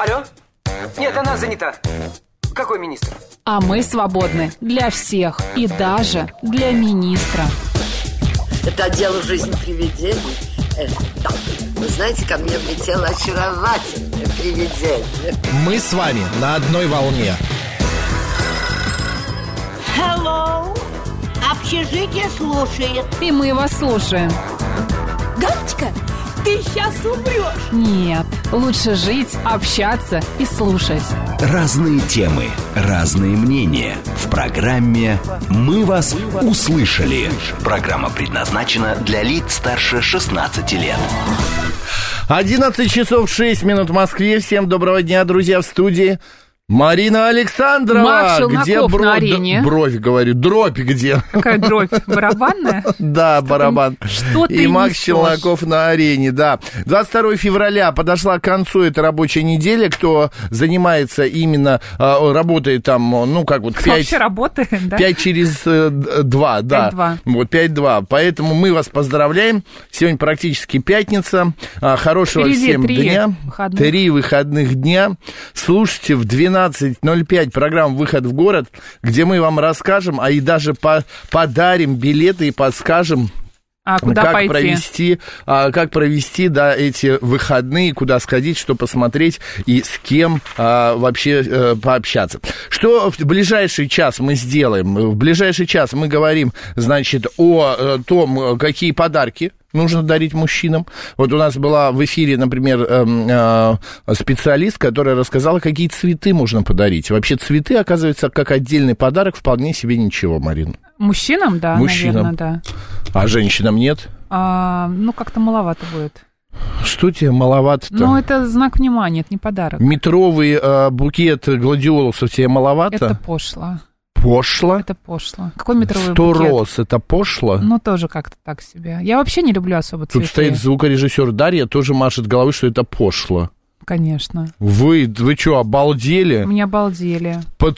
Алло? Нет, она занята. Какой министр? А мы свободны для всех и даже для министра. Это отдел «Жизнь привидений». Да. Вы знаете, ко мне влетело очаровательное привидение. Мы с вами на одной волне. Hello. Общежитие слушает. И мы вас слушаем. Галочка, ты сейчас умрешь. Нет, лучше жить, общаться и слушать. Разные темы, разные мнения. В программе «Мы вас услышали». Программа предназначена для лиц старше 16 лет. 11 часов 6 минут в Москве. Всем доброго дня, друзья, в студии. Марина Александрова, Макс Челноков где на арене. Бровь, говорю, дробь где? Какая дробь? Барабанная? Да, барабан. Что ты несешь? И Макс Челноков на арене, да. 22 февраля подошла к концу эта рабочая неделя. Кто занимается именно, работает там, ну, как вот... Вообще работает, да? 5 через 2, да. 5-2. Поэтому мы вас поздравляем. Сегодня практически пятница. Хорошего всем дня. 3 выходных дня. Слушайте в 12. 12.05 программа «Выход в город», где мы вам расскажем, а и даже подарим билеты и подскажем, как провести да, эти выходные, куда сходить, что посмотреть и с кем вообще пообщаться. Что в ближайший час мы сделаем? В ближайший час мы говорим, значит, о том, какие подарки нужно дарить мужчинам. Вот у нас была в эфире, например, специалист, которая рассказала, какие цветы можно подарить. Вообще цветы, оказывается, как отдельный подарок, вполне себе ничего, Марин. Мужчинам, да, мужчинам, наверное, да. А женщинам нет? Ну, как-то маловато будет. Что тебе маловато-то? Ну, это знак внимания, это не подарок. Метровый букет гладиолусов тебе маловато? Это пошло. Пошло? Это пошло. Какой метровый букет? 100 роз, это пошло? Ну, тоже как-то так себе. Я вообще не люблю особо цветы. Тут стоит звукорежиссер Дарья, тоже машет головой, что это пошло. Конечно. Вы что, обалдели? Мы не обалдели. По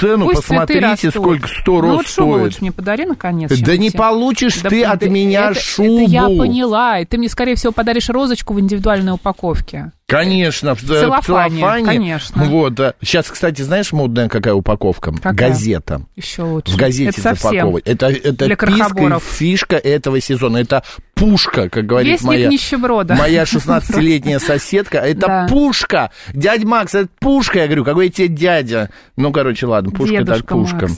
цену пусть посмотрите, сколько 100 роз вот стоит. Ну, шубу лучше мне подари, наконец. Да не получишь да, ты от меня шубу. Это я поняла. И ты мне, скорее всего, подаришь розочку в индивидуальной упаковке. Конечно, в целлофане. Конечно. Вот. Сейчас, кстати, знаешь, модная какая упаковка? Какая? Газета. Еще лучше. В газете это запаковывать. Это писка и фишка этого сезона. Это пушка, как говорит моя 16-летняя соседка. Это пушка. Дядь Макс, это пушка. Я говорю, какой тебе дядя? Ну, короче, ладно, пушка так пушка.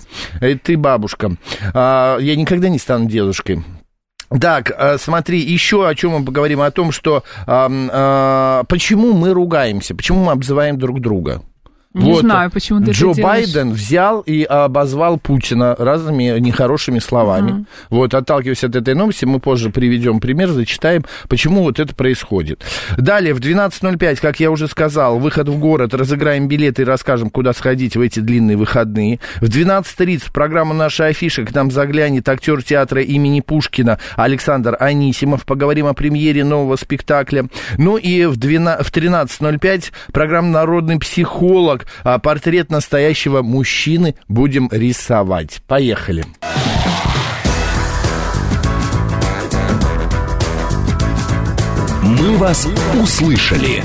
Это ты бабушка. Я никогда не стану дедушкой. Так, смотри, еще о чем мы поговорим, о том, что почему мы ругаемся, почему мы обзываем друг друга. Не вот. Знаю, почему ты Джо Байден взял и обозвал Путина разными нехорошими словами. Uh-huh. Вот, отталкиваясь от этой новости, мы позже приведем пример, зачитаем, почему вот это происходит. Далее, в 12.05, как я уже сказал, выход в город, разыграем билеты и расскажем, куда сходить в эти длинные выходные. В 12.30 программа «Наша афиша» к нам заглянет актер театра имени Пушкина Александр Анисимов. Поговорим о премьере нового спектакля. Ну и в 13.05 программа «Народный психолог». Портрет настоящего мужчины будем рисовать. Поехали. Мы вас услышали.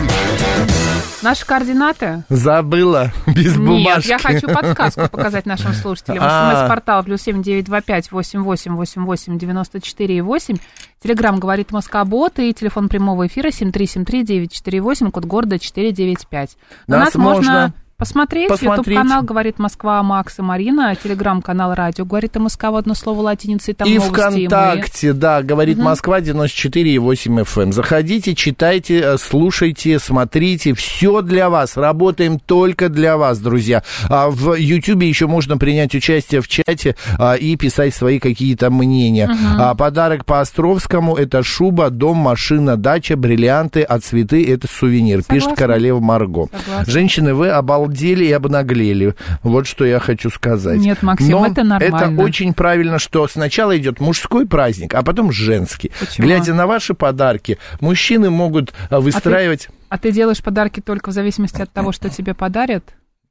Наши координаты? Забыла, без бумажки. Нет, я хочу подсказку показать нашим слушателям. СМС-портал +7 925 888 88 94 8. Телеграм «Говорит Москобот» и телефон прямого эфира 7373948, код города 495. Нас можно... Посмотреть. Ютуб-канал «Говорит Москва», Макс и Марина, телеграм-канал «Радио «Говорит Москва», одно слово латиницей, там и новости. ВКонтакте, и мы... да, «Говорит Москва», 94,8 FM. Заходите, читайте, слушайте, смотрите, все для вас, работаем только для вас, друзья. В Ютубе еще можно принять участие в чате и писать свои какие-то мнения. Подарок по Островскому – это шуба, дом, машина, дача, бриллианты, а цветы – это сувенир, пишет королева Марго. Согласна. Женщины, вы обалдели и обнаглели. Вот что я хочу сказать. Нет, Максим, но это нормально. Это очень правильно, что сначала идет мужской праздник, а потом женский. Почему? Глядя на ваши подарки, мужчины могут выстраивать... А ты делаешь подарки только в зависимости от того, что тебе подарят?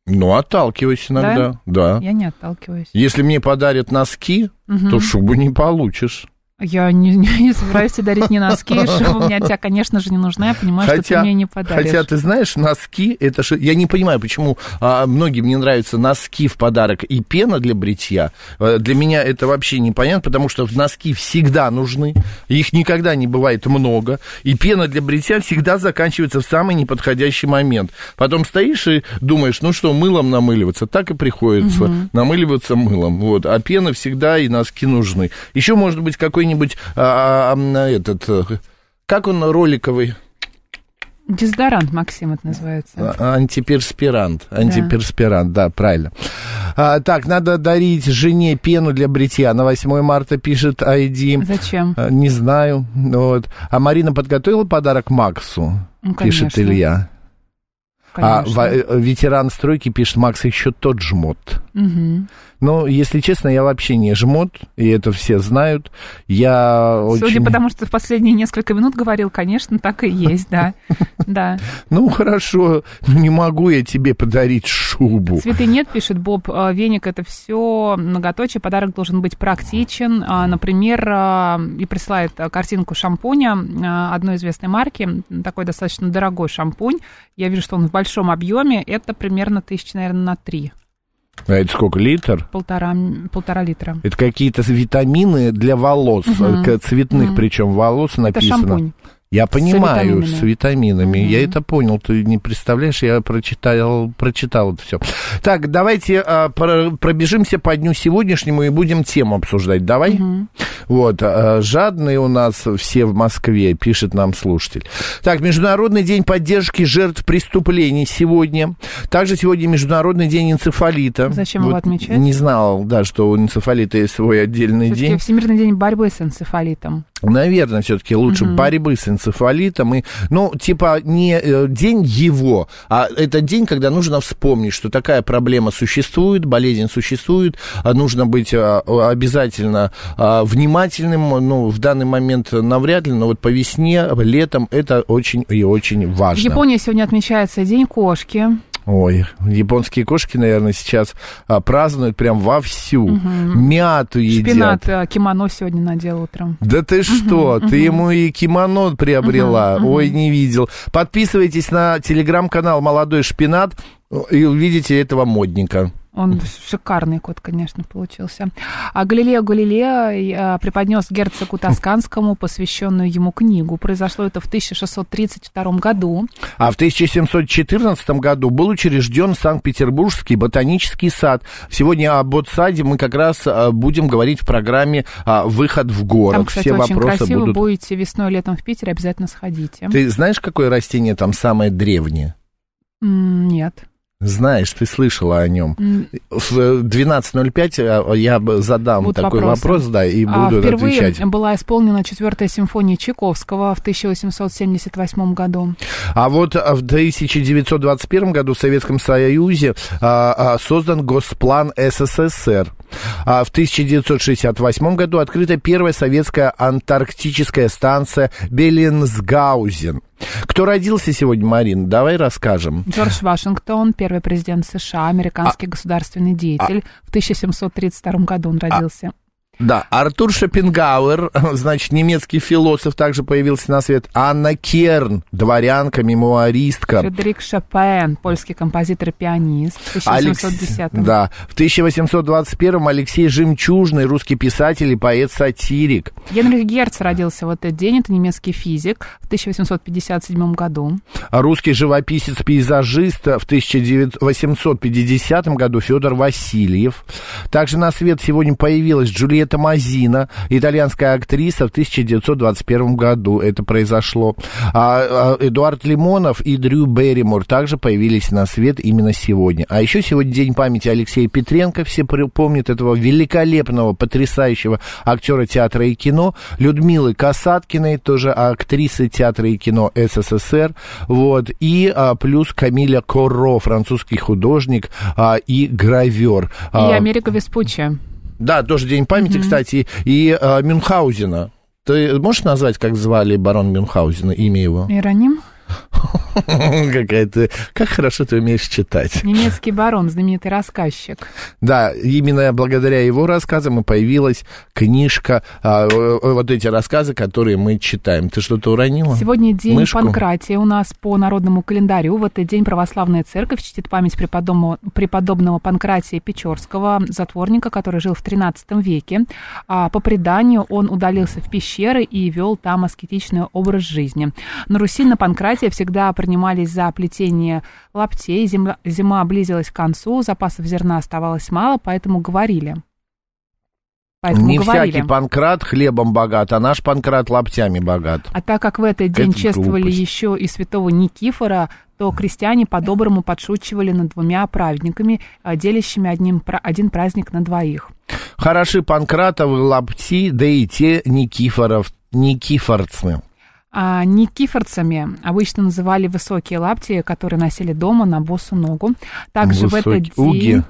Ну, отталкиваюсь иногда. Да? Да. Я не отталкиваюсь. Если мне подарят носки, то шубу не получишь. Я не собираюсь тебе дарить ни носки, чтобы у меня тебя, конечно же, не нужна. Я понимаю, хотя, что ты мне не подаришь. Хотя, ты знаешь, носки, это же... Я не понимаю, почему многим не нравятся носки в подарок и пена для бритья. Для меня это вообще непонятно, потому что носки всегда нужны, их никогда не бывает много, и пена для бритья всегда заканчивается в самый неподходящий момент. Потом стоишь и думаешь, ну что, мылом намыливаться? Так и приходится намыливаться мылом. Вот. А пена всегда и носки нужны. Еще, может быть, какой-нибудь как он роликовый? Дезодорант, Максим, это называется. Антиперспирант. Антиперспирант, да, правильно. Так, надо дарить жене пену для бритья. На 8 марта пишет ID. Зачем? Не знаю. Вот. А Марина подготовила подарок Максу, ну, пишет Илья. Конечно. А ветеран стройки пишет, Макс еще тот жмот. Угу. Ну, если честно, я вообще не жмот, и это все знают. Я очень... Судя по тому, что в последние несколько минут говорил, конечно, так и есть, да. Ну, хорошо, не могу я тебе подарить шубу. Цветы нет, пишет Боб. Веник — это все многоточие, подарок должен быть практичен. Например, и присылает картинку шампуня одной известной марки, такой достаточно дорогой шампунь. Я вижу, что он в большом объеме, это примерно 3 тысячи, наверное, на 3. А это сколько, литр? Полтора литра. Это какие-то витамины для волос, цветных причем волос написано. Это шампунь. Я понимаю, с витаминами. Я это понял, ты не представляешь, я прочитал это все. Так, давайте пробежимся по дню сегодняшнему и будем тему обсуждать. Давай. Вот, жадные у нас все в Москве, пишет нам слушатель. Так, Международный день поддержки жертв преступлений сегодня. Также сегодня Международный день энцефалита. Зачем его отмечать? Не знал, да, что у энцефалита есть свой отдельный день. Всемирный день борьбы с энцефалитом. Наверное, все-таки лучше борьбы с энцефалитом. И, ну, типа, не день его, а это день, когда нужно вспомнить, что такая проблема существует, болезнь существует, нужно быть обязательно внимательным. Ну, в данный момент навряд ли, но вот по весне, летом это очень и очень важно. В Японии сегодня отмечается День кошки. Ой, японские кошки, наверное, сейчас празднуют прям вовсю. Мяту едят. Шпинат кимоно сегодня надел утром. Да ты что? Ты ему и кимоно приобрела. Ой, не видел. Подписывайтесь на телеграм-канал «Молодой Шпинат» и увидите этого модника. Он шикарный кот, конечно, получился. А Галилео Галилей преподнес герцогу Тосканскому посвященную ему книгу. Произошло это в 1632 году. А в 1714 году был учрежден Санкт-Петербургский ботанический сад. Сегодня о ботсаде мы как раз будем говорить в программе «Выход в город». Там, кстати, все очень вопросы красиво будут. Будете весной и летом в Питере, обязательно сходите. Ты знаешь, какое растение там самое древнее? Нет. Знаешь, ты слышала о нем. В 12:05 я задам будут такой вопрос, да, и буду отвечать. Впервые была исполнена 4-я симфония Чайковского в 1878 году. А вот в 1921 году в Советском Союзе создан Госплан СССР. А в 1968 году открыта первая советская антарктическая станция Беллинсгаузен. Кто родился сегодня, Марин? Давай расскажем. Джордж Вашингтон, первый президент США, американский государственный деятель. В 1732 году он родился. Да, Артур Шопенгауэр, значит, немецкий философ, также появился на свет. Анна Керн, дворянка, мемуаристка. Фредерик Шопен, польский композитор и пианист, в 1810-м. Да, в 1821-м Алексей Жемчужный, русский писатель и поэт-сатирик. Генрих Герц родился в этот день, это немецкий физик, в 1857 году. Русский живописец-пейзажист, в 1850 году Фёдор Васильев. Также на свет сегодня появилась Джульетта Тамазина, итальянская актриса, в 1921 году это произошло. Эдуард Лимонов и Дрю Бэрримор также появились на свет именно сегодня. А еще сегодня день памяти Алексея Петренко. Все помнят этого великолепного, потрясающего актера театра и кино. Людмилы Касаткиной, тоже актрисы театра и кино СССР. Вот. И плюс Камиля Коро, французский художник и гравер. И Америго Веспуччи. Да, тоже день памяти, кстати, и Мюнхгаузена. Ты можешь назвать, как звали барон Мюнхгаузена, имя его? Ироним? Какая-то... Как хорошо ты умеешь читать. Немецкий барон, знаменитый рассказчик. Да, именно благодаря его рассказам и появилась книжка, вот эти рассказы, которые мы читаем. Ты что-то уронила? Сегодня день Панкратия у нас по народному календарю. В этот день православная церковь чтит память преподобного Панкратия Печорского, затворника, который жил в XIII веке. По преданию, он удалился в пещеры и вел там аскетичный образ жизни. На Руси на Панкратия всегда принимались за плетение лаптей. Зима близилась к концу, запасов зерна оставалось мало, поэтому говорили. Всякий Панкрат хлебом богат, а наш Панкрат лаптями богат. А так как в этот день чествовали еще и святого Никифора, то крестьяне по-доброму подшучивали над двумя праведниками, делящими один праздник на двоих. Хороши Панкратовы лапти, да и те никифорцы. Никифорцами обычно называли высокие лапти, которые носили дома на босу ногу. Также в этот день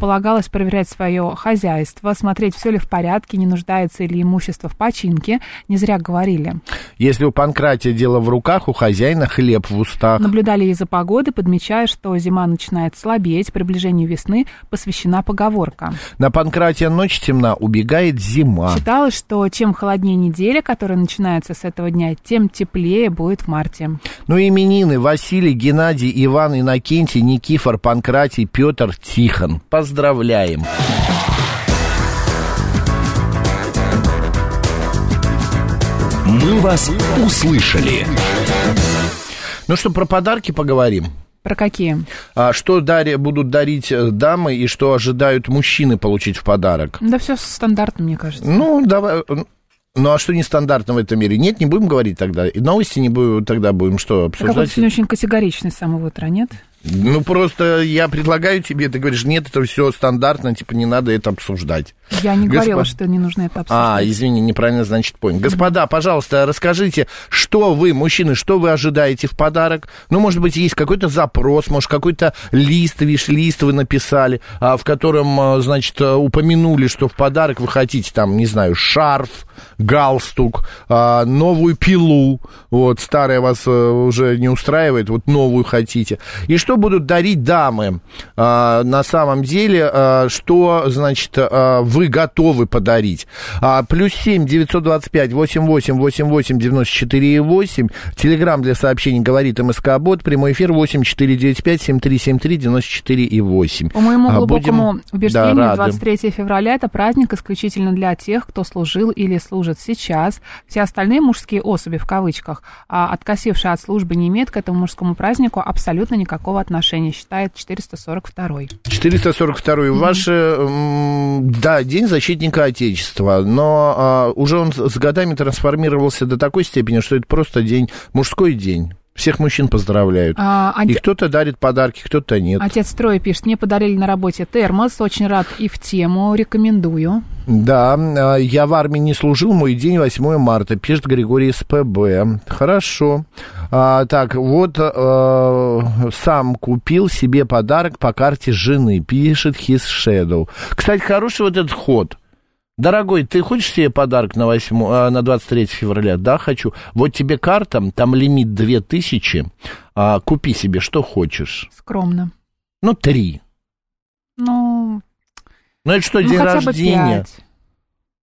полагалось проверять свое хозяйство, смотреть, все ли в порядке, не нуждается ли имущество в починке. Не зря говорили. Если у Панкратия дело в руках, у хозяина хлеб в устах. Наблюдали и за погодой, подмечая, что зима начинает слабеть. Приближению весны посвящена поговорка. На Панкратия ночь темна, убегает зима. Считалось, что чем холоднее неделя, которая начинается с этого дня, тем теплее будет в марте. Ну и именины: Василий, Геннадий, Иван, Иннокентий, Никифор, Панкратий, Петр, Тихон. Поздравляем! Мы вас услышали. Ну что, про подарки поговорим? Про какие? Что будут дарить дамы и что ожидают мужчины получить в подарок? Да все стандартно, мне кажется. Ну, давай... Ну, а что нестандартно в этом мире? Нет, не будем говорить тогда. И новости не будем, тогда будем что обсуждать? Какой-то сегодня очень категоричный с самого утра, нет? Ну, просто я предлагаю тебе, ты говоришь, нет, это все стандартно, типа, не надо это обсуждать. Я не говорила, что не нужно это обсуждать. Извини, неправильно, значит, понял. Господа, пожалуйста, расскажите, что вы, мужчины, что вы ожидаете в подарок? Ну, может быть, есть какой-то запрос, может, какой-то лист, виш-лист вы написали, в котором, значит, упомянули, что в подарок вы хотите, там, не знаю, шарф, галстук, новую пилу, вот, старая вас уже не устраивает, вот, новую хотите. И что будут дарить дамы? На самом деле, что, значит, вы готовы подарить? Плюс 7-925-88-88-94-8. Телеграм для сообщений говорит МСК-бот. Прямой эфир 8-495-7373-94-8. По моему глубокому убеждению, 23 февраля это праздник исключительно для тех, кто служил или служит сейчас. Все остальные мужские особи, в кавычках, откосившие от службы, не имеют к этому мужскому празднику абсолютно никакого отношения, считает 442-й. 442-й. Да, День защитника Отечества, но уже он с годами трансформировался до такой степени, что это просто день, мужской день. Всех мужчин поздравляют. И кто-то дарит подарки, кто-то нет. Отец Троя пишет: мне подарили на работе термос, очень рад и в тему, рекомендую. Да, я в армии не служил, мой день 8 марта, пишет Григорий СПБ. Хорошо. Так, вот сам купил себе подарок по карте жены, пишет His Shadow. Кстати, хороший вот этот ход. Дорогой, ты хочешь себе подарок на 23 февраля? Да, хочу. Вот тебе карта, там лимит 2000. Купи себе, что хочешь. Скромно. Ну, 3. Ну, это что, день рождения?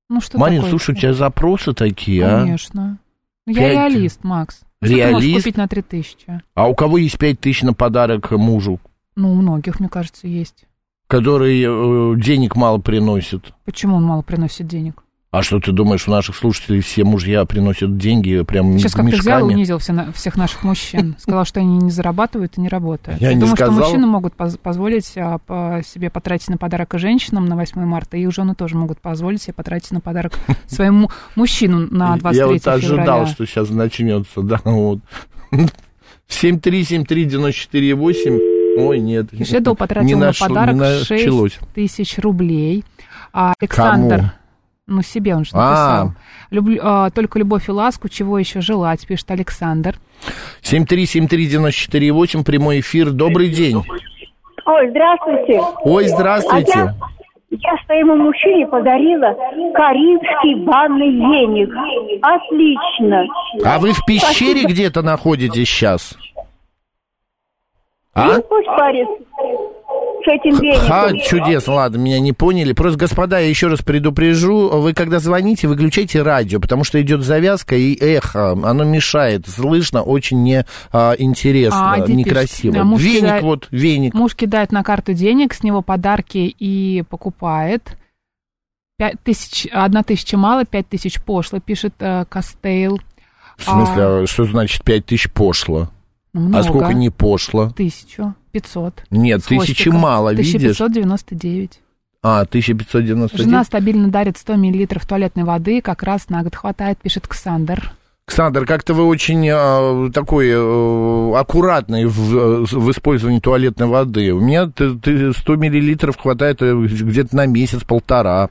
Ну, что Марин, такое? Слушай, у тебя запросы такие, Конечно. Я реалист, Макс. Реалист? Что ты можешь купить на 3000? А у кого есть 5000 на подарок мужу? Ну, у многих, мне кажется, есть. Который денег мало приносит. Почему он мало приносит денег? А что ты думаешь, у наших слушателей все мужья приносят деньги прям мешками? Сейчас как-то взял и унизил всех наших мужчин. Сказал, что они не зарабатывают и не работают. Я не думаю, что мужчины могут позволить себе потратить на подарок и женщинам на 8 марта, и их жены тоже могут позволить себе потратить на подарок своему мужчину на 23 февраля. Я вот ожидал, что сейчас начнется, да, вот. 7373948... Ой, нет. Шедоу потратил на подарок 6000 рублей. Александр... Кому? Ну, себе он же написал. Только любовь и ласку, чего еще желать, пишет Александр. 7373948, прямой эфир. Добрый день. Ой, здравствуйте. Я своему мужчине подарила карибский банный веник. Отлично. А вы в пещере где-то находитесь сейчас? А? Ну, пусть парится с этим веником. Чудесно, ладно, меня не поняли. Просто, господа, я еще раз предупрежу, вы когда звоните, выключайте радио, потому что идет завязка и эхо, оно мешает, слышно, очень неинтересно, некрасиво. Да, веник кидает, вот, веник. Муж кидает на карту денег, с него подарки и покупает. 1 тысяча мало, 5 тысяч пошло, пишет Костейл. В смысле, что значит 5 тысяч пошло? Много. А сколько не пошло? 1500. Нет, 1000 мало, 1599. Видишь? 1599. 1599. Жена стабильно дарит 100 миллилитров туалетной воды, как раз на год хватает, пишет Ксандр. Ксандр, как-то вы очень такой аккуратный в использовании туалетной воды. У меня 100 миллилитров хватает где-то на месяц-полтора.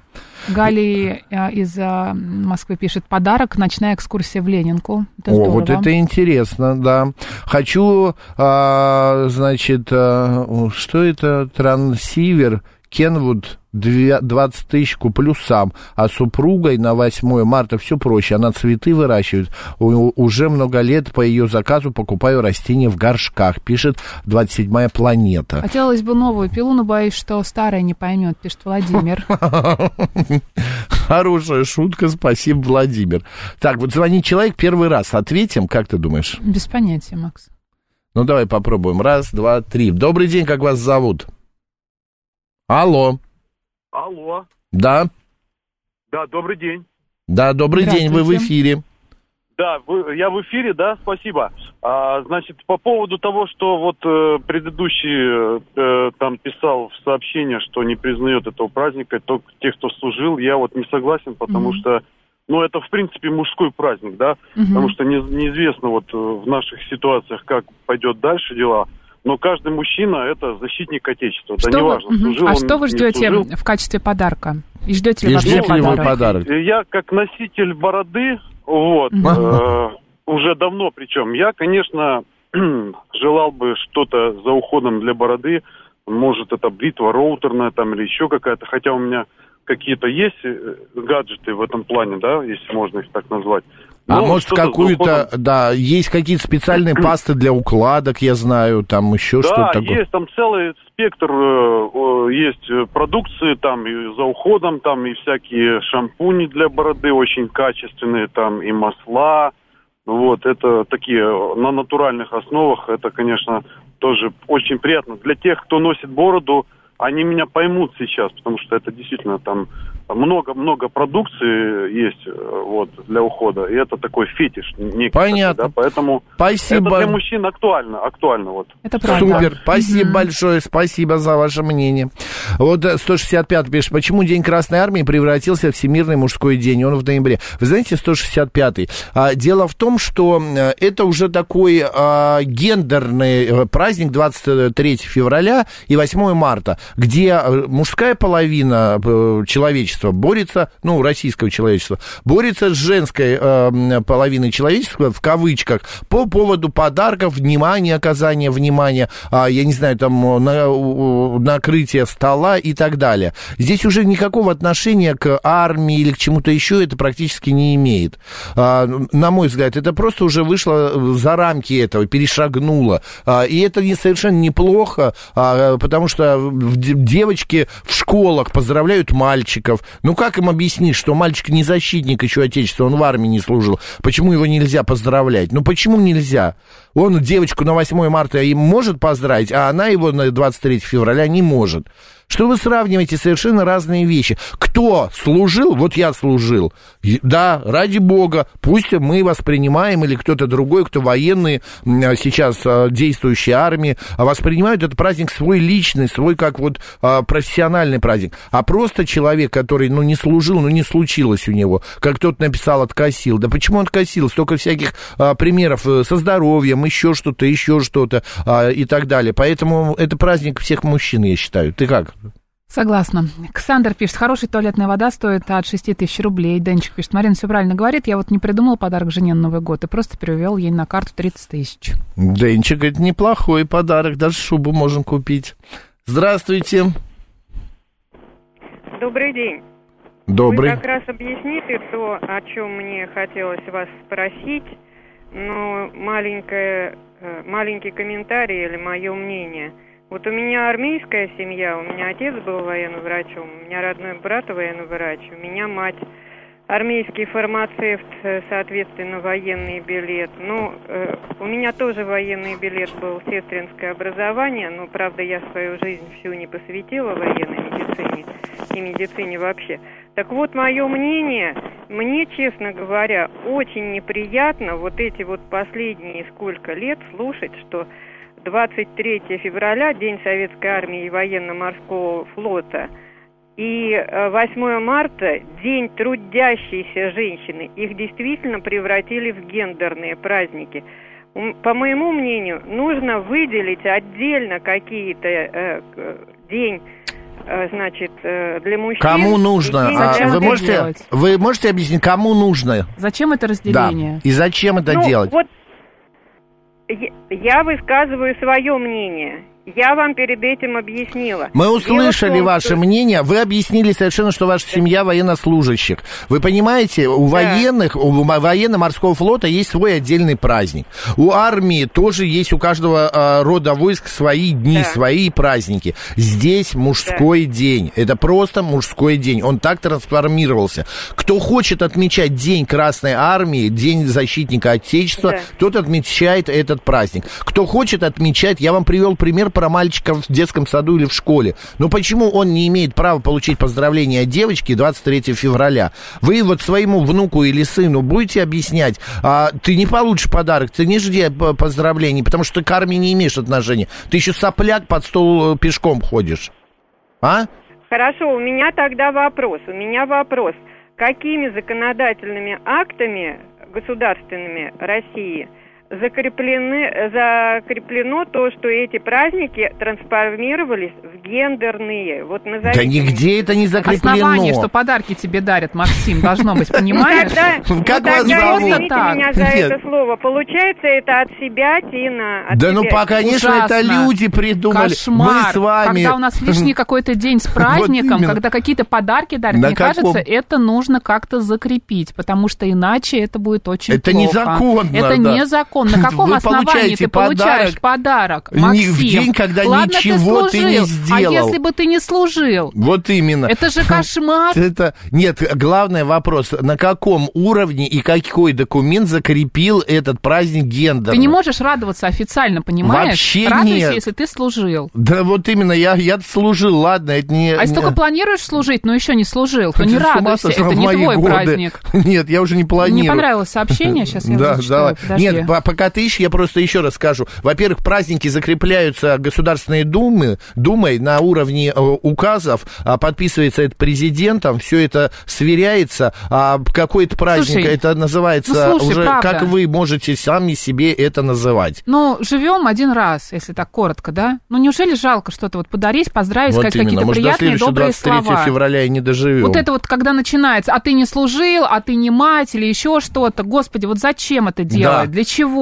Галия из Москвы пишет: подарок, ночная экскурсия в Ленинку. Это здорово. Вот это интересно, да. Хочу, что это? Трансивер Kenwood 20 тысяч куплю сам, а супругой на 8 марта все проще, она цветы выращивает, уже много лет по ее заказу покупаю растения в горшках, пишет 27-я планета. Хотелось бы новую пилу, но боюсь, что старая не поймет, пишет Владимир. Хорошая шутка, спасибо, Владимир. Так, вот звонит человек первый раз, ответим, как ты думаешь? Без понятия, Макс. Ну, давай попробуем, 1, 2, 3. Добрый день, как вас зовут? Алло. Алло. Да. Да, добрый день. Да, добрый день, вы в эфире. Да, я в эфире, да, спасибо. Значит, по поводу того, что вот предыдущий там писал в сообщении, что не признает этого праздника, только тех, кто служил, я вот не согласен, потому что, ну, это, в принципе, мужской праздник, да, потому что неизвестно вот в наших ситуациях, как пойдет дальше дела. Но каждый мужчина – это защитник Отечества. Что да, неважно, служил он, не служил. А что вы ждете в качестве подарка? И ждете ли вообще подарок? Я как носитель бороды, вот, уже давно причем, я, конечно, желал бы что-то за уходом для бороды. Может, это бритва роутерная там или еще какая-то. Хотя у меня какие-то есть гаджеты в этом плане, да, если можно их так назвать. А ну, может, какую-то, да, есть какие-то специальные пасты для укладок, я знаю, там еще да, что-то такое. Да, есть там целый спектр, есть продукции, там и за уходом, там и всякие шампуни для бороды очень качественные, там и масла, вот, это такие на натуральных основах, это, конечно, тоже очень приятно. Для тех, кто носит бороду, они меня поймут сейчас, потому что это действительно там много-много продукции есть вот, для ухода, и это такой фетиш некий. Понятно. Такой, да? Поэтому спасибо. Это для мужчин актуально вот. Это правда. Супер, спасибо большое, спасибо за ваше мнение. Вот 165 пишет, почему День Красной Армии превратился в Всемирный мужской день, он в ноябре. Вы знаете, 165-й, дело в том, что это уже такой гендерный праздник 23 февраля и 8 марта, где мужская половина человечества борется, ну, российского человечества, борется с женской половиной человечества, в кавычках, по поводу подарков, внимания, оказания внимания, я не знаю, там, накрытия стола и так далее. Здесь уже никакого отношения к армии или к чему-то еще это практически не имеет. На мой взгляд, это просто уже вышло за рамки этого, перешагнуло. И это совершенно неплохо, потому что девочки в школах поздравляют мальчиков. Ну, как им объяснишь, что мальчик не защитник еще Отечества, он в армии не служил? Почему его нельзя поздравлять? Ну, почему нельзя? Он девочку на 8 марта им может поздравить, а она его на 23 февраля не может. Что вы сравниваете совершенно разные вещи. Кто служил, вот я служил. Да, ради бога, пусть мы воспринимаем, или кто-то другой, кто военный, сейчас действующей армии, воспринимают этот праздник свой личный, свой как вот профессиональный праздник. А просто человек, который, ну, не служил, ну, не случилось у него. Как кто-то написал, откосил. Да почему откосил? Столько всяких примеров со здоровьем, еще что-то и так далее. Поэтому это праздник всех мужчин, я считаю. Ты как? Согласна. Александр пишет, хорошая туалетная вода стоит от 6000 рублей. Денчик пишет, Марина все правильно говорит, я вот не придумал подарок жене на Новый год и просто перевел ей на карту 30 тысяч. Денчик, это неплохой подарок, даже шубу можем купить. Здравствуйте. Добрый день. Добрый. Вы как раз объясните то, о чем мне хотелось вас спросить, но маленький комментарий или мое мнение. Вот у меня армейская семья, у меня отец был военным врачом, у меня родной брат военный врач, у меня мать армейский фармацевт, соответственно, военный билет. Ну, у меня тоже военный билет был, сестринское образование, но, правда, я свою жизнь всю не посвятила военной медицине и медицине вообще. Так вот, мое мнение, мне, честно говоря, очень неприятно вот эти вот последние сколько лет слушать, что 23 февраля, День Советской Армии и Военно-Морского флота, и 8 марта, День трудящейся женщины, их действительно превратили в гендерные праздники. По моему мнению, нужно выделить отдельно какие-то день, значит, для мужчин. Кому нужно? Вы можете объяснить, кому нужно? Зачем это разделение? Да. И зачем это делать? Вот, я высказываю свое мнение. Я вам перед этим объяснила. Мы услышали ваше мнение. Вы объяснили совершенно, что ваша семья военнослужащих. Вы понимаете, у военных, у военно-морского флота есть свой отдельный праздник. У армии тоже есть, у каждого рода войск свои дни, свои праздники. Здесь мужской день. Это просто мужской день. Он так трансформировался. Кто хочет отмечать День Красной Армии, День Защитника Отечества, тот отмечает этот праздник. Кто хочет отмечать, я вам привел пример про мальчика в детском саду или в школе. Но почему он не имеет права получить поздравление от девочки 23 февраля? Вы вот своему внуку или сыну будете объяснять, ты не получишь подарок, ты не жди поздравлений, потому что ты к армии не имеешь отношения. Ты еще сопляк, под стол пешком ходишь. А? Хорошо, у меня тогда вопрос. Какими законодательными актами государственными России закреплено то, что эти праздники трансформировались в гендерные. Вот назовите. Да нигде это не закреплено. Основание, что подарки тебе дарят, Максим, должно быть, понимаешь? Как вас зовут? Извините меня за это слово. Получается, это от себя, Тина. Да ну, конечно, это люди придумали. Кошмар. Когда у нас лишний какой-то день с праздником, когда какие-то подарки дарят, мне кажется, это нужно как-то закрепить, потому что иначе это будет очень плохо. Это незаконно. Это незаконно. На каком основании ты получаешь подарок, Максим? В день, когда ничего ты не сделал. А если бы ты не служил? Вот именно. Это же кошмар. Нет, главный вопрос, на каком уровне и какой документ закрепил этот праздник гендера? Ты не можешь радоваться официально, понимаешь? Вообще нет. Радуйся, если ты служил. Да вот именно, я служил, ладно, это не... А если только планируешь служить, но еще не служил, то не радуйся, это не твой праздник. Нет, я уже не планирую. Мне понравилось сообщение, сейчас я зачитаю. Нет, пока ты ищешь, я просто еще раз скажу. Во-первых, праздники закрепляются Государственной Думой на уровне указов, подписывается это президентом, все это сверяется, какой-то праздник, это называется уже, правда, как вы можете сами себе это называть. Ну, живем один раз, если так коротко, да? Ну, неужели жалко что-то вот подарить, поздравить, вот сказать какие-то приятные, добрые слова? 23 февраля и не доживем. Вот это вот, когда начинается, а ты не служил, а ты не мать или еще что-то. Господи, вот зачем это делать? Да. Для чего?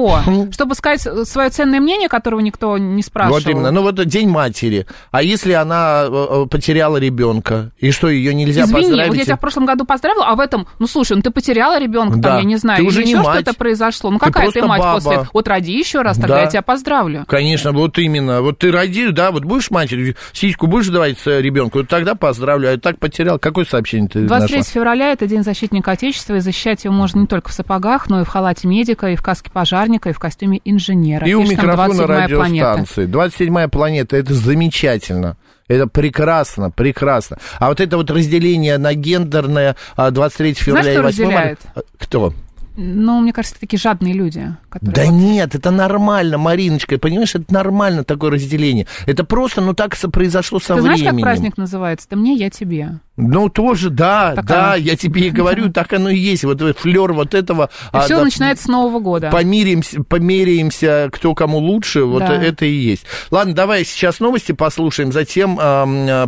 Чтобы сказать свое ценное мнение, которого никто не спрашивал. Вот именно. Ну вот День матери. А если она потеряла ребенка? И что, ее нельзя поздравить? Вот я тебя в прошлом году поздравила, а в этом, ну слушай, ну ты потеряла ребенка, да, там, я не знаю, ты уже не мать. Что-то произошло. Ну какая ты мать баба. После? Вот роди еще раз, тогда я тебя поздравлю. Конечно, вот именно. Вот ты роди, да, вот будешь матерью, сиську будешь давать ребенку, вот тогда поздравлю. А так потерял. Какое сообщение ты 23 нашла? Февраля это День защитника Отечества, и защищать его можно не только в сапогах, но и в халате медика, и в каске пожарника, и в костюме инженера. И у микрофона радиостанции. 27-я планета. Это замечательно. Это прекрасно, прекрасно. А вот это вот разделение на гендерное 23 февраля и 8 марта... Кто? Ну, мне кажется, такие жадные люди. Да вот... нет, это нормально, Мариночка. Понимаешь, это нормально такое разделение. Это просто, ну, так произошло со временем. Ты знаешь, как праздник называется? «Ты мне, я тебе». Ну, тоже, да, я тебе и говорю, так оно и есть. Вот флёр вот этого. Все начинается с Нового года. Померяемся, кто кому лучше, вот это и есть. Ладно, давай сейчас новости послушаем, затем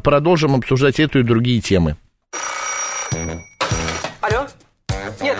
продолжим обсуждать эту и другие темы. Алло? Нет,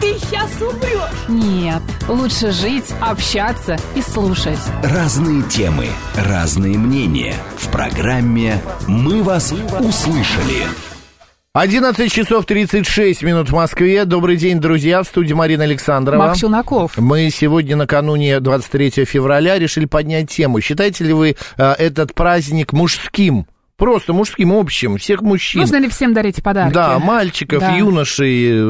ты сейчас умрешь. Нет, лучше жить, общаться и слушать. Разные темы, разные мнения. В программе «Мы вас услышали». 11 часов 36 минут в Москве. Добрый день, друзья. В студии Марина Александрова. Макс Юнаков. Мы сегодня, накануне 23 февраля, решили поднять тему. Считаете ли вы этот праздник мужским? Просто мужским, общим, всех мужчин. Нужно ли всем дарить подарки? Да, мальчиков, да. Юношей,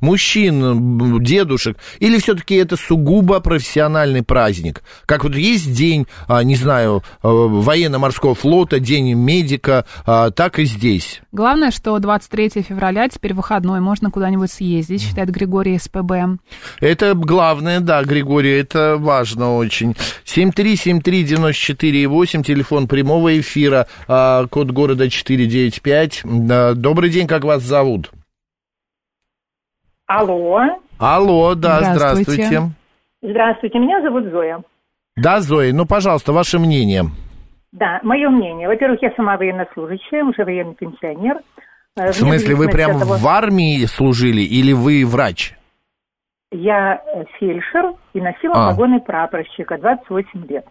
мужчин, дедушек. Или все-таки это сугубо профессиональный праздник? Как вот есть день, не знаю, военно-морского флота, день медика, так и здесь. Главное, что 23 февраля теперь выходной, можно куда-нибудь съездить, считает Григорий СПБ. Это главное, да, Григорий, это важно очень. 7373948, телефон прямого эфира. Эфира, код города 495. Добрый день, как вас зовут? Алло. Алло, да, здравствуйте. Здравствуйте, меня зовут Зоя. Да, Зоя, ну, пожалуйста, ваше мнение. Да, мое мнение. Во-первых, я сама военнослужащая, уже военный пенсионер. В смысле, вы прям в армии служили или вы врач? Я фельдшер и носила погоны прапорщика 28 лет.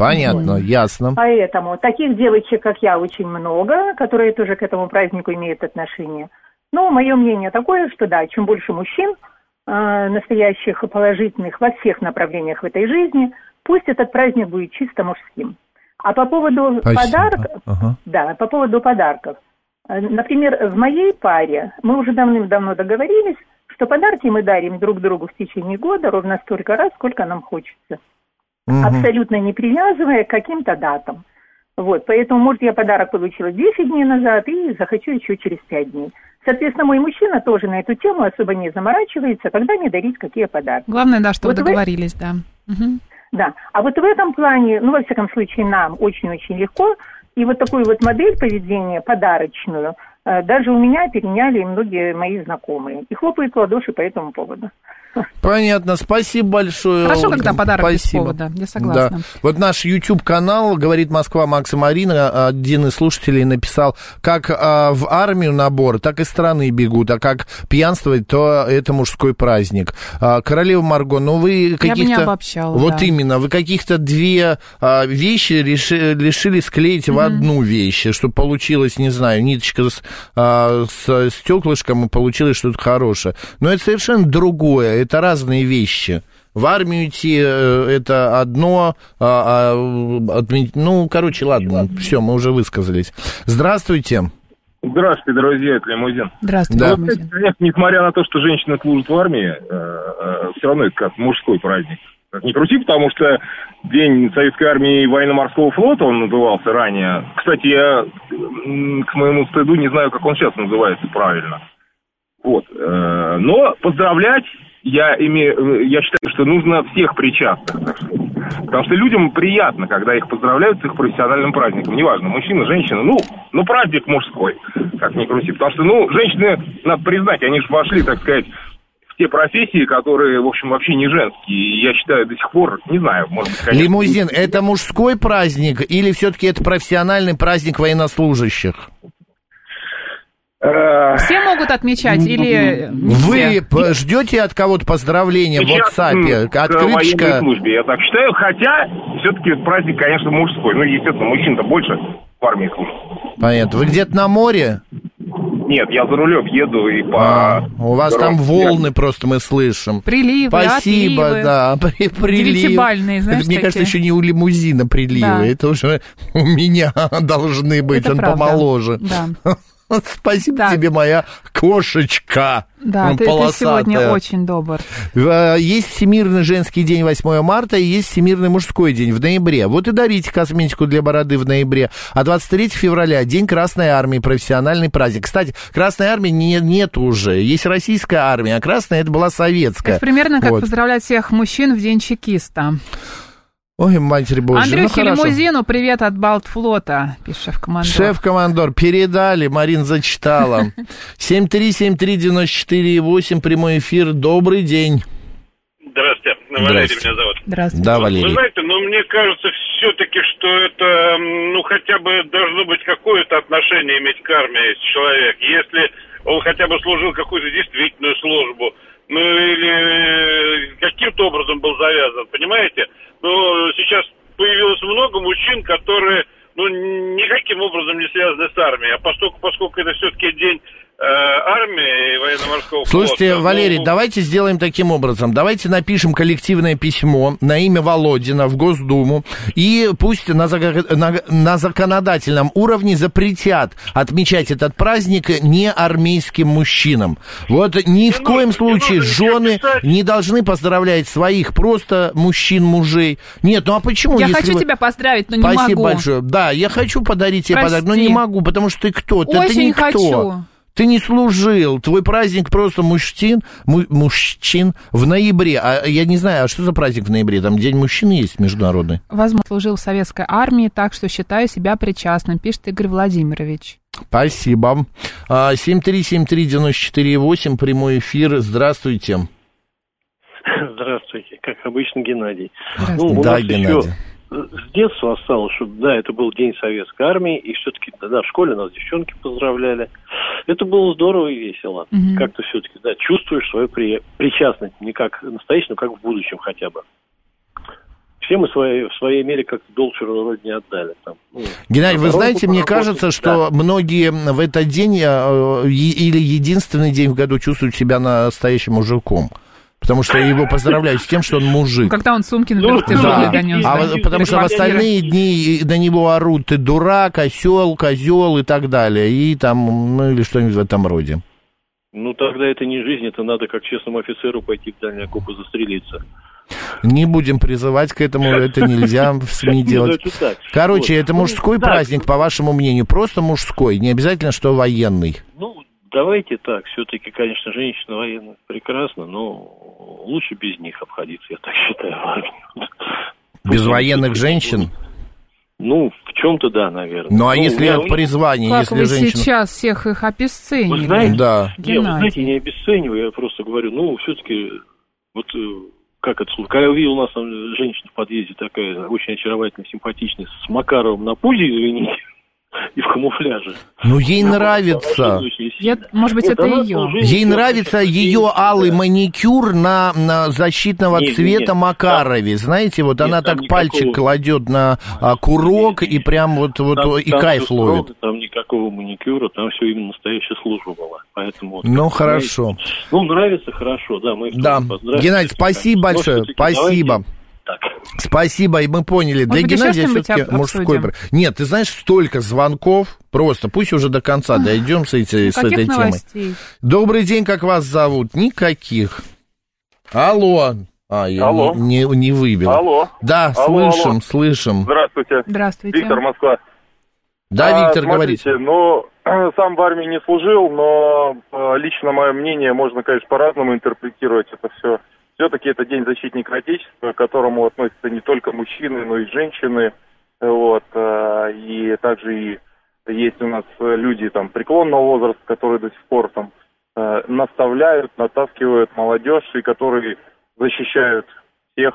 Понятно, ясно. Поэтому таких девочек, как я, очень много, которые тоже к этому празднику имеют отношение. Но мое мнение такое, что да, чем больше мужчин, настоящих и положительных во всех направлениях в этой жизни, пусть этот праздник будет чисто мужским. А по поводу подарков, да, по поводу подарков. Например, в моей паре мы уже давным-давно договорились, что подарки мы дарим друг другу в течение года ровно столько раз, сколько нам хочется. Абсолютно не привязывая к каким-то датам. Вот, поэтому, может, я подарок получила 10 дней назад и захочу еще через 5 дней. Соответственно, мой мужчина тоже на эту тему особо не заморачивается, когда мне дарить какие подарки. Главное, да, что вот вы договорились, да. Угу. Да, а вот в этом плане, ну, во всяком случае, нам очень-очень легко. И вот такую вот модель поведения подарочную даже у меня переняли многие мои знакомые. И хлопают в ладоши по этому поводу. Понятно, спасибо большое. Хорошо, когда подарок спасибо. Без повода, я согласна. Да. Вот наш YouTube-канал «Говорит Москва» Макс и Марина, один из слушателей написал, как в армию набор, так и страны бегут, а как пьянствовать, то это мужской праздник. Королева Марго, ну вы каких-то... Я бы не обобщала, вот да. Именно, вы каких-то две вещи решили склеить в одну вещь, чтобы получилось, не знаю, ниточка с стеклышком, и получилось что-то хорошее. Но это совершенно другое. Это разные вещи. В армию идти это одно, ну, короче, ладно, все, мы уже высказались. Здравствуйте. Здравствуйте, друзья, это Лимузин. Здравствуйте, да. Лимузин. Несмотря на то, что женщины служат в армии, все равно это как мужской праздник. Как ни крути, потому что День Советской Армии и Военно-Морского Флота он назывался ранее. Кстати, я к моему стыду не знаю, как он сейчас называется правильно. Вот. Но поздравлять я считаю, что нужно всех причастных. Потому что людям приятно, когда их поздравляют с их профессиональным праздником. Неважно, мужчина, женщина, ну праздник мужской, как ни крути. Потому что, ну, женщины, надо признать, они же вошли, так сказать, в те профессии, которые, в общем, вообще не женские. Я считаю, до сих пор, не знаю, может быть, конечно... Лимузин, это мужской праздник или все-таки это профессиональный праздник военнослужащих? Все могут отмечать или... Вы ждете от кого-то поздравления в WhatsApp? Открыточка? Я так считаю, хотя все-таки праздник, конечно, мужской. Ну, естественно, мужчин-то больше в армии служит. Понятно. Вы где-то на море? Нет, я за рулем еду и по... у вас дорогам. Там волны просто мы слышим. Приливы, спасибо, отливы. Да. Девятибальные, знаешь, это, мне кажется, еще не у лимузина приливы. Да. Это уже у меня должны быть, это он правда. Помоложе. Да. Спасибо да. тебе, моя кошечка. Да, ты сегодня очень добр. Есть Всемирный женский день 8 марта и есть Всемирный мужской день в ноябре. Вот и дарите косметику для бороды в ноябре. А 23 февраля день Красной Армии, профессиональный праздник. Кстати, Красной Армии нет уже. Есть российская армия, а Красная это была советская. Это примерно как поздравлять всех мужчин в день чекиста. Ой, матерь Божья. Андрюхе Лимузину привет от Балтфлота, пишет шеф-командор. Шеф-командор, передали, Марин зачитала. 7373948, прямой эфир, добрый день. Здравствуйте, Валерий меня зовут. Здравствуйте. Да, Валерий. Вы знаете, но мне кажется все-таки, что это, ну, хотя бы должно быть какое-то отношение иметь к армии человек. Если он хотя бы служил какую-то действительную службу, ну, или каким-то образом был завязан, понимаете? Но сейчас появилось много мужчин, которые, ну, никаким образом не связаны с армией. А поскольку это все-таки день армии и военно-морского флота... Слушайте, Валерий, давайте сделаем таким образом. Давайте напишем коллективное письмо на имя Володина в Госдуму, и пусть на законодательном уровне запретят отмечать этот праздник не армейским мужчинам. Вот ни в коем случае жены не должны поздравлять своих просто мужчин-мужей. Нет, ну а почему? Я хочу тебя поздравить, но не могу. Спасибо большое. Да, я хочу подарить тебе подарок, но не могу, потому что ты кто? Очень никто. Хочу. Ты не служил, твой праздник просто мужчин в ноябре. А я не знаю, а что за праздник в ноябре? Там День мужчины есть международный? Возможно, служил в советской армии, так что считаю себя причастным, пишет Игорь Владимирович. Спасибо. 7373948, прямой эфир. Здравствуйте. Здравствуйте, как обычно, Геннадий. Ну, да, Геннадий. С детства осталось, что да, это был день советской армии, и все-таки тогда в школе нас девчонки поздравляли. Это было здорово и весело. Mm-hmm. Как-то все-таки, да, чувствуешь свою причастность, не как настоящую, но как в будущем хотя бы. Все мы в своей мере как-то долг чужого рода не отдали. Там, ну, Геннадий, вы знаете, мне кажется, что многие в этот день или единственный день в году чувствуют себя настоящим мужиком. Потому что его поздравляют с тем, что он мужик. Когда он сумки, например, тяжелые донес. Потому что в остальные дни на него орут: ты дурак, осел, козел и так далее. И там, ну или что-нибудь в этом роде. Ну тогда это не жизнь, это надо как честному офицеру пойти в дальний окоп и застрелиться. Не будем призывать к этому, это нельзя в СМИ делать. Короче, это мужской праздник, по вашему мнению, просто мужской, не обязательно, что военный. Ну, давайте так, все-таки, конечно, женщины военные прекрасно, но лучше без них обходиться, я так считаю. Без военных женщин? Ну, в чем-то да, наверное. Ну, а если от призвания, как если женщина... Как вы сейчас всех их обесцениваете? Вы знаете, да. Нет, вы знаете, я не обесцениваю, я просто говорю, ну, все-таки, вот как это... Когда я увидел у нас там женщина в подъезде такая, очень очаровательная, симпатичная, с Макаровым на пузе, извините... И в камуфляже. Ну, ей нравится. Может быть, это ее. Ей нравится ее алый маникюр на защитного цвета Макарове. Знаете, вот она так пальчик кладет на курок и прям вот и кайф ловит. Там никакого маникюра, там все именно настоящая служба была. Ну, хорошо. Ну, нравится, хорошо, да. Да, Геннадий, спасибо большое, спасибо. Так. Спасибо, и мы поняли. Может, для Геннадия все-таки мужской брак. Нет, ты знаешь, столько звонков. Просто пусть уже до конца дойдем с этой темой. Добрый день, как вас зовут? Никаких. Алло. Я не выбил. Алло. Да, алло, слышим, алло. Слышим. Здравствуйте. Здравствуйте. Виктор, Москва. Да, Виктор, смотрите, говорите. Ну, сам в армии не служил, но лично мое мнение можно, конечно, по-разному интерпретировать это все. Все-таки это День защитника Отечества, к которому относятся не только мужчины, но и женщины. Вот. И также и есть у нас люди там преклонного возраста, которые до сих пор там наставляют, натаскивают молодежь, и которые защищают всех,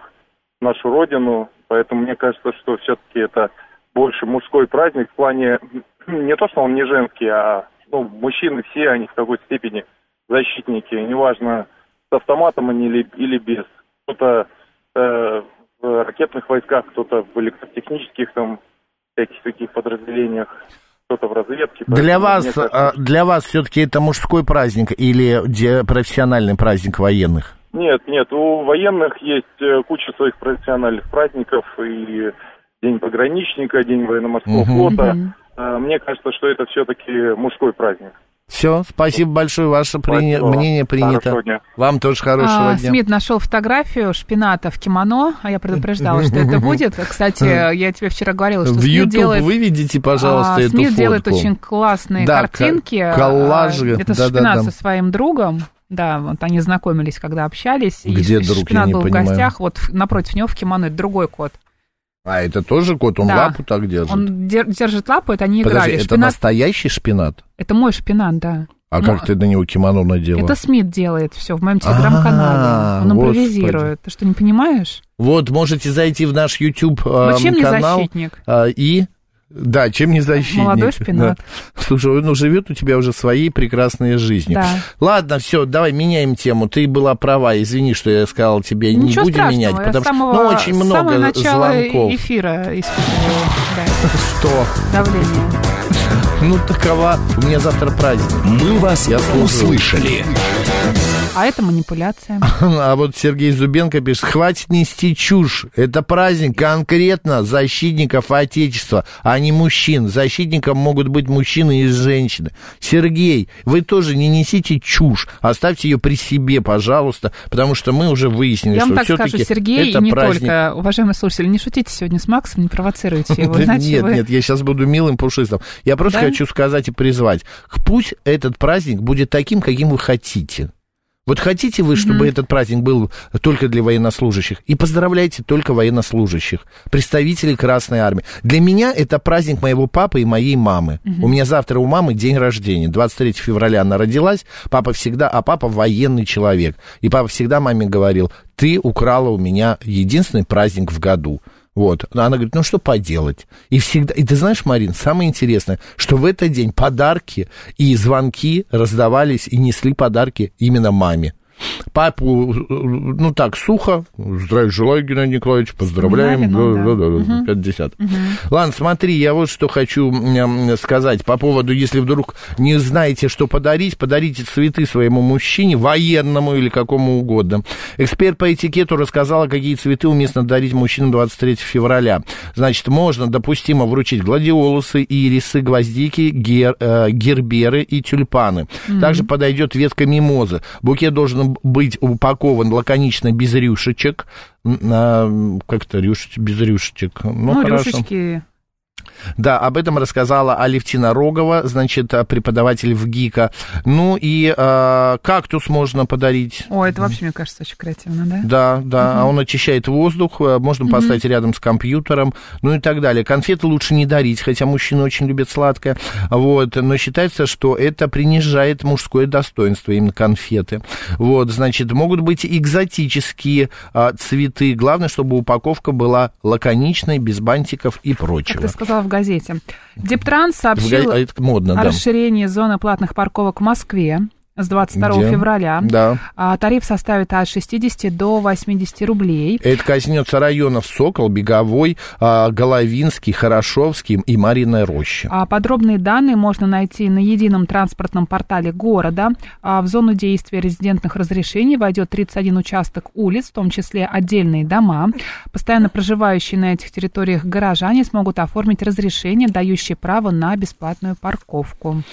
нашу родину. Поэтому мне кажется, что все-таки это больше мужской праздник в плане не то, что он не женский, а ну, мужчины все, они в какой-то степени защитники. Неважно, с автоматом они или без. Кто-то в ракетных войсках, кто-то в электротехнических там всяких таких подразделениях, кто-то в разведке. Для вас все-таки это мужской праздник или профессиональный праздник военных? Нет, у военных есть куча своих профессиональных праздников, и День пограничника, День военно-морского флота. Мне кажется, что это все-таки мужской праздник. Все, спасибо большое, ваше мнение принято. Вам тоже хорошего дня. Смит нашел фотографию Шпината в кимоно, а я предупреждала, что это будет. Кстати, я тебе вчера говорила, что в Смит делает... В YouTube выведите, пожалуйста, эту фотку. Смит делает очень классные картинки. Коллажи. Это Шпинат со своим другом. Да, вот они знакомились, когда общались. Где друг, я не понимаю. Шпинат был в гостях, вот напротив него в кимоно, это другой кот. А это тоже кот? Он лапу так держит? Он держит лапу, это они играли. Подожди, это настоящий шпинат? Это мой шпинат, да. А как ты на него кимоно надела? Это Смит делает все в моем телеграм-канале. Он импровизирует. Ты что, не понимаешь? Вот, можете зайти в наш YouTube-канал. Чем не защитник? Да, чем не защитник. Молодой шпинат. Да. Слушай, он живет у тебя уже своей прекрасной жизнью. Да. Ладно, все, давай меняем тему. Ты была права, извини, что я сказал тебе, ничего не будем страшного, менять, потому что очень много звонков. С самого начала эфира испытывала. Что? Давление. Ну, такова. У меня завтра праздник. Мы вас услышали. А это манипуляция. А вот Сергей Зубенко пишет: хватит нести чушь. Это праздник конкретно защитников Отечества, а не мужчин. Защитником могут быть мужчины и женщины. Сергей, вы тоже не несите чушь. Оставьте ее при себе, пожалуйста, потому что мы уже выяснили, что все-таки это праздник. Я вам так скажу, Сергей, и не только. Уважаемые слушатели, не шутите сегодня с Максом, не провоцируйте его. Нет, я сейчас буду милым пушистым. Я просто хочу сказать и призвать. Пусть этот праздник будет таким, каким вы хотите. Вот хотите вы, чтобы этот праздник был только для военнослужащих? И поздравляйте только военнослужащих, представителей Красной Армии. Для меня это праздник моего папы и моей мамы. У меня завтра у мамы день рождения. 23 февраля она родилась. Папа военный человек. И папа всегда маме говорил: ты украла у меня единственный праздник в году. Вот. Она говорит, ну что поделать? И всегда. И ты знаешь, Марин, самое интересное, что в этот день подарки и звонки раздавались и несли подарки именно маме. Папу, ну так, сухо. Здравия желаю, Геннадий Николаевич, поздравляем. Да. 50. Ладно, смотри, я вот что хочу сказать по поводу, если вдруг не знаете, что подарить, подарите цветы своему мужчине, военному или какому угодно. Эксперт по этикету рассказала, какие цветы уместно дарить мужчинам 23 февраля. Значит, можно допустимо вручить гладиолусы, ирисы, гвоздики, герберы и тюльпаны. Также подойдет ветка мимозы. Букет должен быть упакован лаконично, без рюшечек. Как-то без рюшечек. Ну рюшечки... Да, об этом рассказала Алевтина Рогова, значит, преподаватель ВГИКа. Ну и кактус можно подарить. О, это вообще, мне кажется, очень креативно, да? Да, он очищает воздух, можно поставить рядом с компьютером, ну и так далее. Конфеты лучше не дарить, хотя мужчины очень любят сладкое, вот, но считается, что это принижает мужское достоинство, именно конфеты. Вот, значит, могут быть экзотические цветы, главное, чтобы упаковка была лаконичной, без бантиков и прочего. Как ты сказала в газете. Дептранс сообщил о расширении зоны платных парковок в Москве с 22 февраля. Да. Тариф составит от 60 до 80 рублей. Это коснется районов Сокол, Беговой, Головинский, Хорошовский и Мариной Рощи. Подробные данные можно найти на едином транспортном портале города. В зону действия резидентных разрешений войдет 31 участок улиц, в том числе отдельные дома. Постоянно проживающие на этих территориях горожане смогут оформить разрешение, дающее право на бесплатную парковку.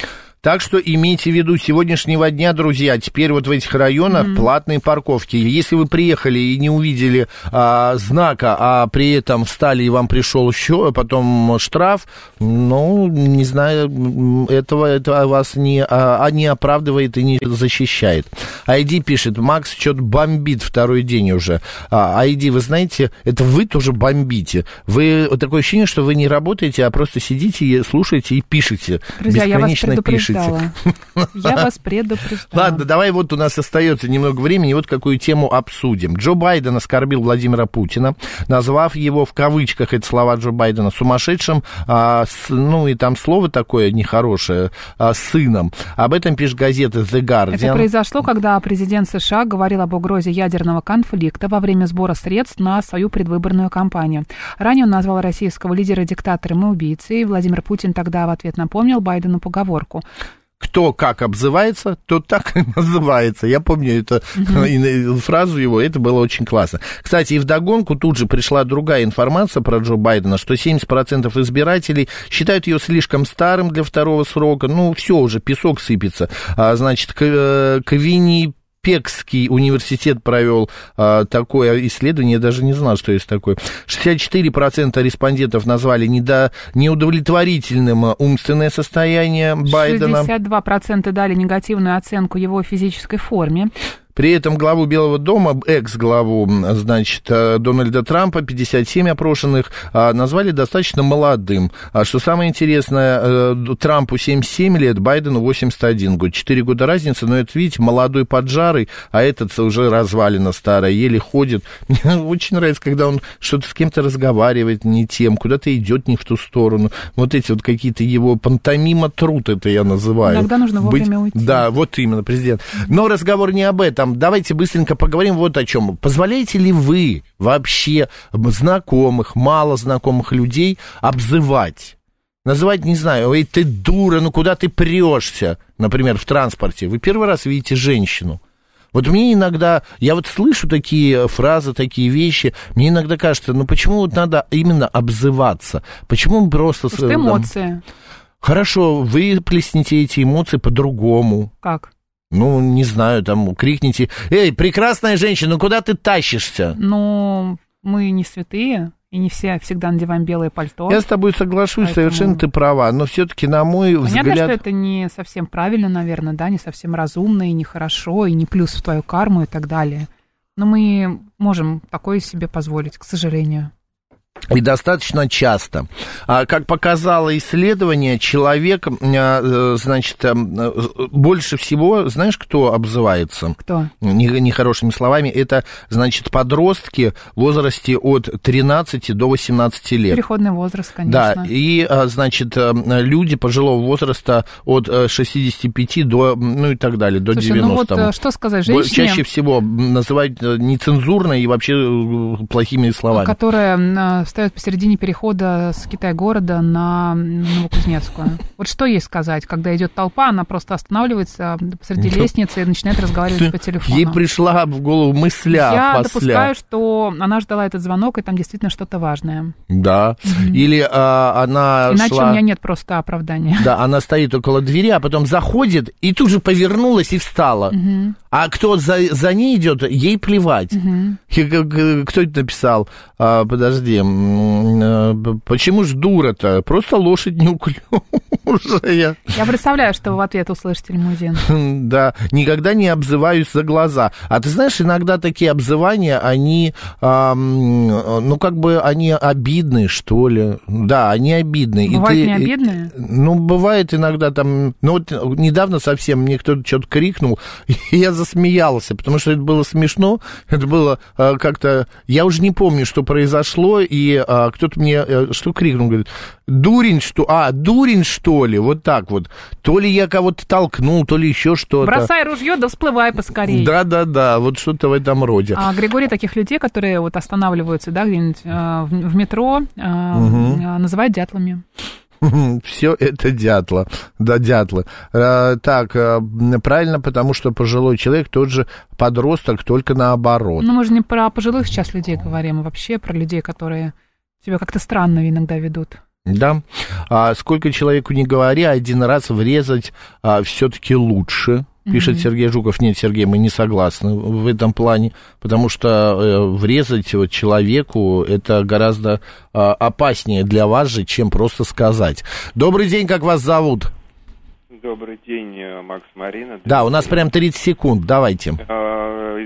Так что имейте в виду, с сегодняшнего дня, друзья, теперь вот в этих районах платные парковки. Если вы приехали и не увидели знака, а при этом встали и вам пришел еще, потом штраф, ну, не знаю, это вас не оправдывает и не защищает. Айди пишет: Макс, что-то бомбит второй день уже. Айди, вы знаете, это вы тоже бомбите. Вы такое ощущение, что вы не работаете, а просто сидите и слушаете и пишете. Друзья, бесконечно пишете. Я вас предупреждала. Ладно, давай, вот у нас остается немного времени, вот какую тему обсудим. Джо Байден оскорбил Владимира Путина, назвав его, в кавычках, это слова Джо Байдена, сумасшедшим, ну и там слово такое нехорошее, сыном. Об этом пишет газета The Guardian. Это произошло, когда президент США говорил об угрозе ядерного конфликта во время сбора средств на свою предвыборную кампанию. Ранее он назвал российского лидера диктатором и убийцей. Владимир Путин тогда в ответ напомнил Байдену поговорку: кто как обзывается, тот так и называется. Я помню эту фразу его, это было очень классно. Кстати, и вдогонку тут же пришла другая информация про Джо Байдена, что 70% избирателей считают ее слишком старым для второго срока. Ну, все уже, песок сыпется. Значит, Пекский университет провел такое исследование, я даже не знал, что есть такое. 64% респондентов назвали неудовлетворительным умственное состояние Байдена. 62% дали негативную оценку его физической форме. При этом главу Белого дома, экс-главу, значит, Дональда Трампа, 57 опрошенных, назвали достаточно молодым. А что самое интересное, Трампу 77 лет, Байдену 81 год. 4 года разницы, но это, видите, молодой поджарый, а этот уже развалина старая, еле ходит. Мне очень нравится, когда он что-то с кем-то разговаривает не тем, куда-то идет не в ту сторону. Вот эти вот какие-то его пантомима труд, это я называю. Иногда нужно вовремя уйти. Да, вот именно, президент. Но разговор не об этом. Давайте быстренько поговорим вот о чем. Позволяете ли вы вообще знакомых, мало знакомых людей обзывать? Называть, не знаю, эй, ты дура, ну куда ты прешься? Например, в транспорте. Вы первый раз видите женщину. Вот мне иногда, я вот слышу такие фразы, такие вещи, мне иногда кажется, ну почему вот надо именно обзываться? Почему просто... Потому что эмоции. Хорошо, вы плесните эти эмоции по-другому. Как? Ну, не знаю, там, крикните, эй, прекрасная женщина, ну куда ты тащишься? Ну, мы не святые. И не все всегда надеваем белое пальто. Я с тобой соглашусь, поэтому... совершенно ты права. Но все-таки, на мой взгляд... Понятно, что это не совсем правильно, наверное, да, не совсем разумно, и нехорошо, и не плюс в твою карму и так далее. Но мы можем такое себе позволить, к сожалению. И достаточно часто. Как показало исследование, человек, значит, больше всего, знаешь, кто обзывается? Кто? Нехорошими словами. Это, значит, подростки в возрасте от 13 до 18 лет. Переходный возраст, конечно. Да, и, значит, люди пожилого возраста от 65 до, ну и так далее, до 90. Ну вот что сказать женщине? Чаще всего называют нецензурно и вообще плохими словами. Которая... встает посередине перехода с Китай-города на Новокузнецкую. Вот что ей сказать, когда идет толпа, она просто останавливается посреди лестницы и начинает разговаривать по телефону. Ей пришла в голову мысля. Я допускаю, что она ждала этот звонок, и там действительно что-то важное. Да. Или она иначе шла... у меня нет просто оправдания. Да, она стоит около двери, а потом заходит, и тут же повернулась и встала. А кто за ней идет, ей плевать. Кто это написал? Подожди. Почему ж дура-то? Просто лошадь неуклюжая. Я представляю, что вы в ответ услышите лимузин. Да, никогда не обзываюсь за глаза. А ты знаешь, иногда такие обзывания, они, ну, как бы, они обидные, что ли. Да, они обидные. Бывают не обидные? Ну, бывает иногда там... Ну, вот недавно совсем мне кто-то что-то крикнул, и я засмеялся, потому что это было смешно, это было как-то... Я уже не помню, что произошло, и кто-то мне что крикнул, говорит, дурень, что... А, дурень, что ли? Вот так вот. То ли я кого-то толкнул, то ли еще что-то. Бросай ружье, да всплывай поскорее. Да-да-да, вот что-то в этом роде. А, Григорий, таких людей, которые вот останавливаются, да, где-нибудь в метро, называют дятлами. Все это дятла. Да, дятлы. Так, правильно, потому что пожилой человек тот же подросток, только наоборот. Ну, мы же не про пожилых сейчас людей говорим, а вообще про людей, которые себя как-то странно иногда ведут. Да. А сколько человеку не говори, один раз врезать все-таки лучше. Пишет Сергей Жуков. Нет, Сергей, мы не согласны в этом плане, потому что врезать вот человеку это гораздо опаснее для вас же, чем просто сказать. Добрый день, как вас зовут? Добрый день, Макс, Марина. Да, у нас прям 30 секунд, давайте.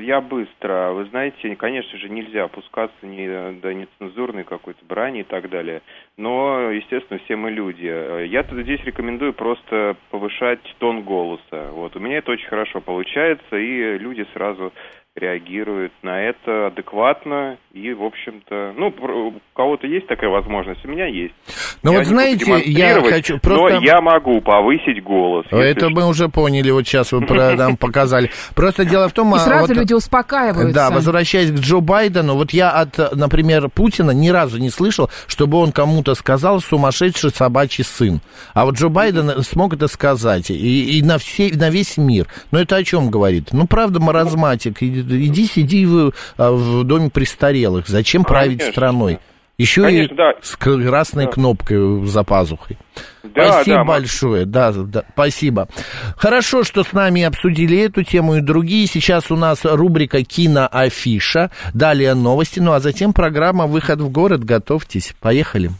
Я быстро. Вы знаете, конечно же, нельзя опускаться до нецензурной какой-то брани и так далее. Но, естественно, все мы люди. Я здесь рекомендую просто повышать тон голоса. Вот. У меня это очень хорошо получается, и люди сразу реагируют на это адекватно и, в общем-то... Ну, у кого-то есть такая возможность, у меня есть. Ну, вот знаете, я хочу просто... Но я могу повысить голос. Это мы уже поняли, вот сейчас вы нам показали. Просто дело в том... И сразу люди успокаиваются. Да, возвращаясь к Джо Байдену, вот я от, например, Путина ни разу не слышал, чтобы он кому-то сказал «сумасшедший собачий сын». А вот Джо Байден смог это сказать, и на весь мир. Но это о чем говорит? Ну, правда, маразматик, иди, сиди в доме престарелых. Зачем править страной? Еще конечно, и да. С красной кнопкой за пазухой. Да, спасибо большое. Да, спасибо. Хорошо, что с нами обсудили эту тему и другие. Сейчас у нас рубрика «Киноафиша». Далее новости. Ну а затем программа «Выход в город». Готовьтесь. Поехали.